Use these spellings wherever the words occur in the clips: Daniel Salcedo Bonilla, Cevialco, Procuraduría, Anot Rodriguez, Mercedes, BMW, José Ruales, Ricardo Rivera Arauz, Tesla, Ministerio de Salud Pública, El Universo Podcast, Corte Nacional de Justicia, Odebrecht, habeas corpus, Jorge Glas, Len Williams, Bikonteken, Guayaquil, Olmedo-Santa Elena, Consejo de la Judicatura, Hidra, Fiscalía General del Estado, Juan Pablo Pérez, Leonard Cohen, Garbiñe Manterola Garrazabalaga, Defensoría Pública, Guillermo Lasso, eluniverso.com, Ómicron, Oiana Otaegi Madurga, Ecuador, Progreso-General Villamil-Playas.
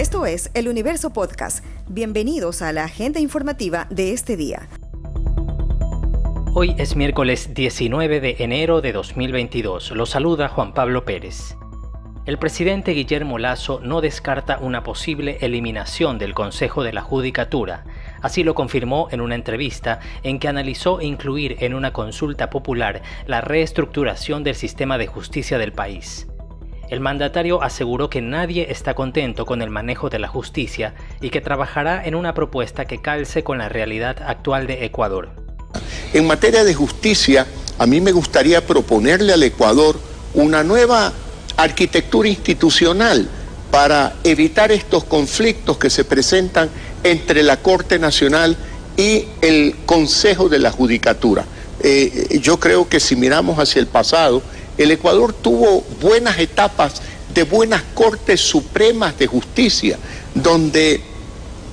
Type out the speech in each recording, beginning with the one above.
Esto es El Universo Podcast. Bienvenidos a la agenda informativa de este día. Hoy es miércoles 19 de enero de 2022. Los saluda Juan Pablo Pérez. El presidente Guillermo Lasso no descarta una posible eliminación del Consejo de la Judicatura. Así lo confirmó en una entrevista en que analizó incluir en una consulta popular la reestructuración del sistema de justicia del país. El mandatario aseguró que nadie está contento con el manejo de la justicia y que trabajará en una propuesta que calce con la realidad actual de Ecuador. En materia de justicia, a mí me gustaría proponerle al Ecuador una nueva arquitectura institucional para evitar estos conflictos que se presentan entre la Corte Nacional y el Consejo de la Judicatura. Yo creo que si miramos hacia el pasado, el Ecuador tuvo buenas etapas de buenas Cortes Supremas de Justicia, donde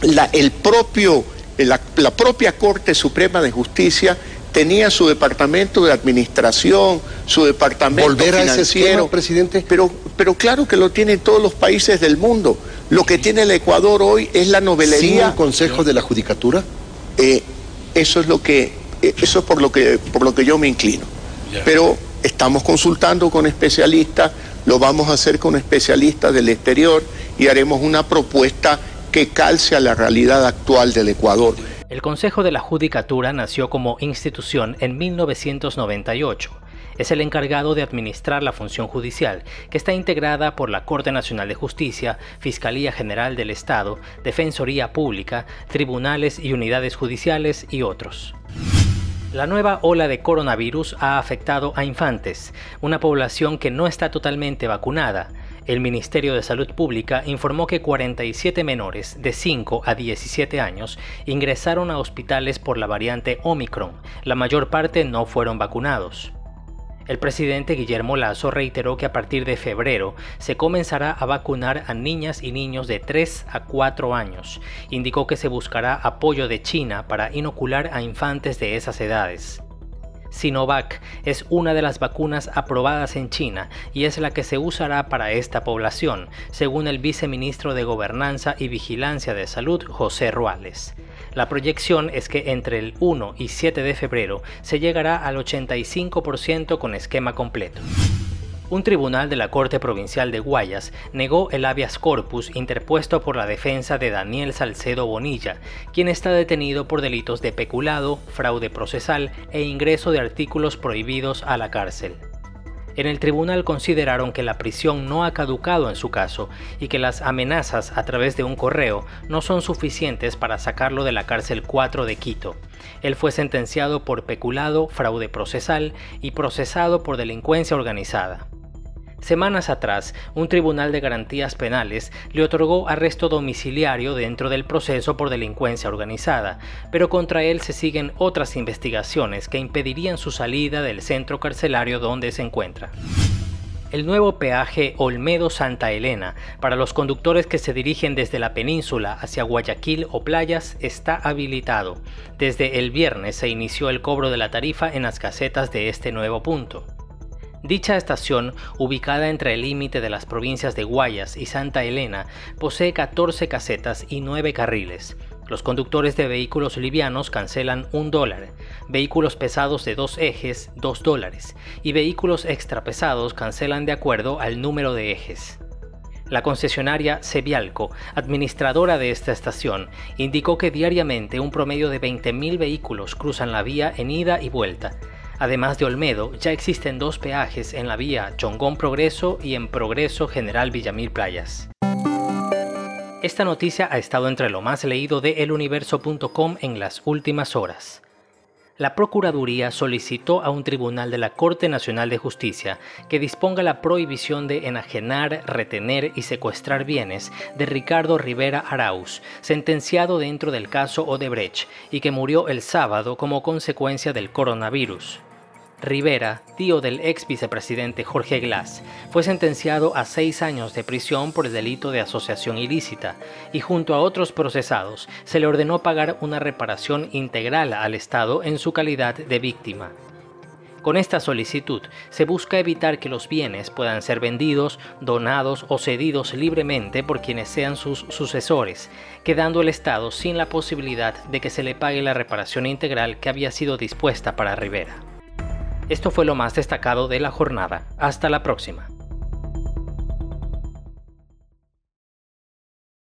la propia Corte Suprema de Justicia tenía su departamento de administración, su departamento financiero. ¿Volver a ese esquema, presidente? Pero claro que lo tienen todos los países del mundo. Lo que tiene el Ecuador hoy es la novelería. ¿Sin el Consejo de la Judicatura? Eso es por lo que yo me inclino. Pero estamos consultando con especialistas, lo vamos a hacer con especialistas del exterior y haremos una propuesta que calce a la realidad actual del Ecuador. El Consejo de la Judicatura nació como institución en 1998. Es el encargado de administrar la función judicial, que está integrada por la Corte Nacional de Justicia, Fiscalía General del Estado, Defensoría Pública, tribunales y unidades judiciales y otros. La nueva ola de coronavirus ha afectado a infantes, una población que no está totalmente vacunada. El Ministerio de Salud Pública informó que 47 menores de 5 a 17 años ingresaron a hospitales por la variante Ómicron. La mayor parte no fueron vacunados. El presidente Guillermo Lasso reiteró que a partir de febrero se comenzará a vacunar a niñas y niños de 3 a 4 años. Indicó que se buscará apoyo de China para inocular a infantes de esas edades. Sinovac es una de las vacunas aprobadas en China y es la que se usará para esta población, según el viceministro de Gobernanza y Vigilancia de Salud, José Ruales. La proyección es que entre el 1 y 7 de febrero se llegará al 85% con esquema completo. Un tribunal de la Corte Provincial de Guayas negó el habeas corpus interpuesto por la defensa de Daniel Salcedo Bonilla, quien está detenido por delitos de peculado, fraude procesal e ingreso de artículos prohibidos a la cárcel. En el tribunal consideraron que la prisión no ha caducado en su caso y que las amenazas a través de un correo no son suficientes para sacarlo de la cárcel 4 de Quito. Él fue sentenciado por peculado, fraude procesal y procesado por delincuencia organizada. Semanas atrás, un tribunal de garantías penales le otorgó arresto domiciliario dentro del proceso por delincuencia organizada, pero contra él se siguen otras investigaciones que impedirían su salida del centro carcelario donde se encuentra. El nuevo peaje Olmedo-Santa Elena para los conductores que se dirigen desde la península hacia Guayaquil o Playas está habilitado. Desde el viernes se inició el cobro de la tarifa en las casetas de este nuevo punto. Dicha estación, ubicada entre el límite de las provincias de Guayas y Santa Elena, posee 14 casetas y 9 carriles. Los conductores de vehículos livianos cancelan $1, vehículos pesados de 2 ejes $2 y vehículos extrapesados cancelan de acuerdo al número de ejes. La concesionaria Cevialco, administradora de esta estación, indicó que diariamente un promedio de 20.000 vehículos cruzan la vía en ida y vuelta. Además de Olmedo, ya existen 2 peajes en la vía Chongón-Progreso y en Progreso-General Villamil-Playas. Esta noticia ha estado entre lo más leído de eluniverso.com en las últimas horas. La Procuraduría solicitó a un tribunal de la Corte Nacional de Justicia que disponga la prohibición de enajenar, retener y secuestrar bienes de Ricardo Rivera Arauz, sentenciado dentro del caso Odebrecht y que murió el sábado como consecuencia del coronavirus. Rivera, tío del ex vicepresidente Jorge Glas, fue sentenciado a 6 años de prisión por el delito de asociación ilícita y junto a otros procesados se le ordenó pagar una reparación integral al Estado en su calidad de víctima. Con esta solicitud se busca evitar que los bienes puedan ser vendidos, donados o cedidos libremente por quienes sean sus sucesores, quedando el Estado sin la posibilidad de que se le pague la reparación integral que había sido dispuesta para Rivera. Esto fue lo más destacado de la jornada. Hasta la próxima.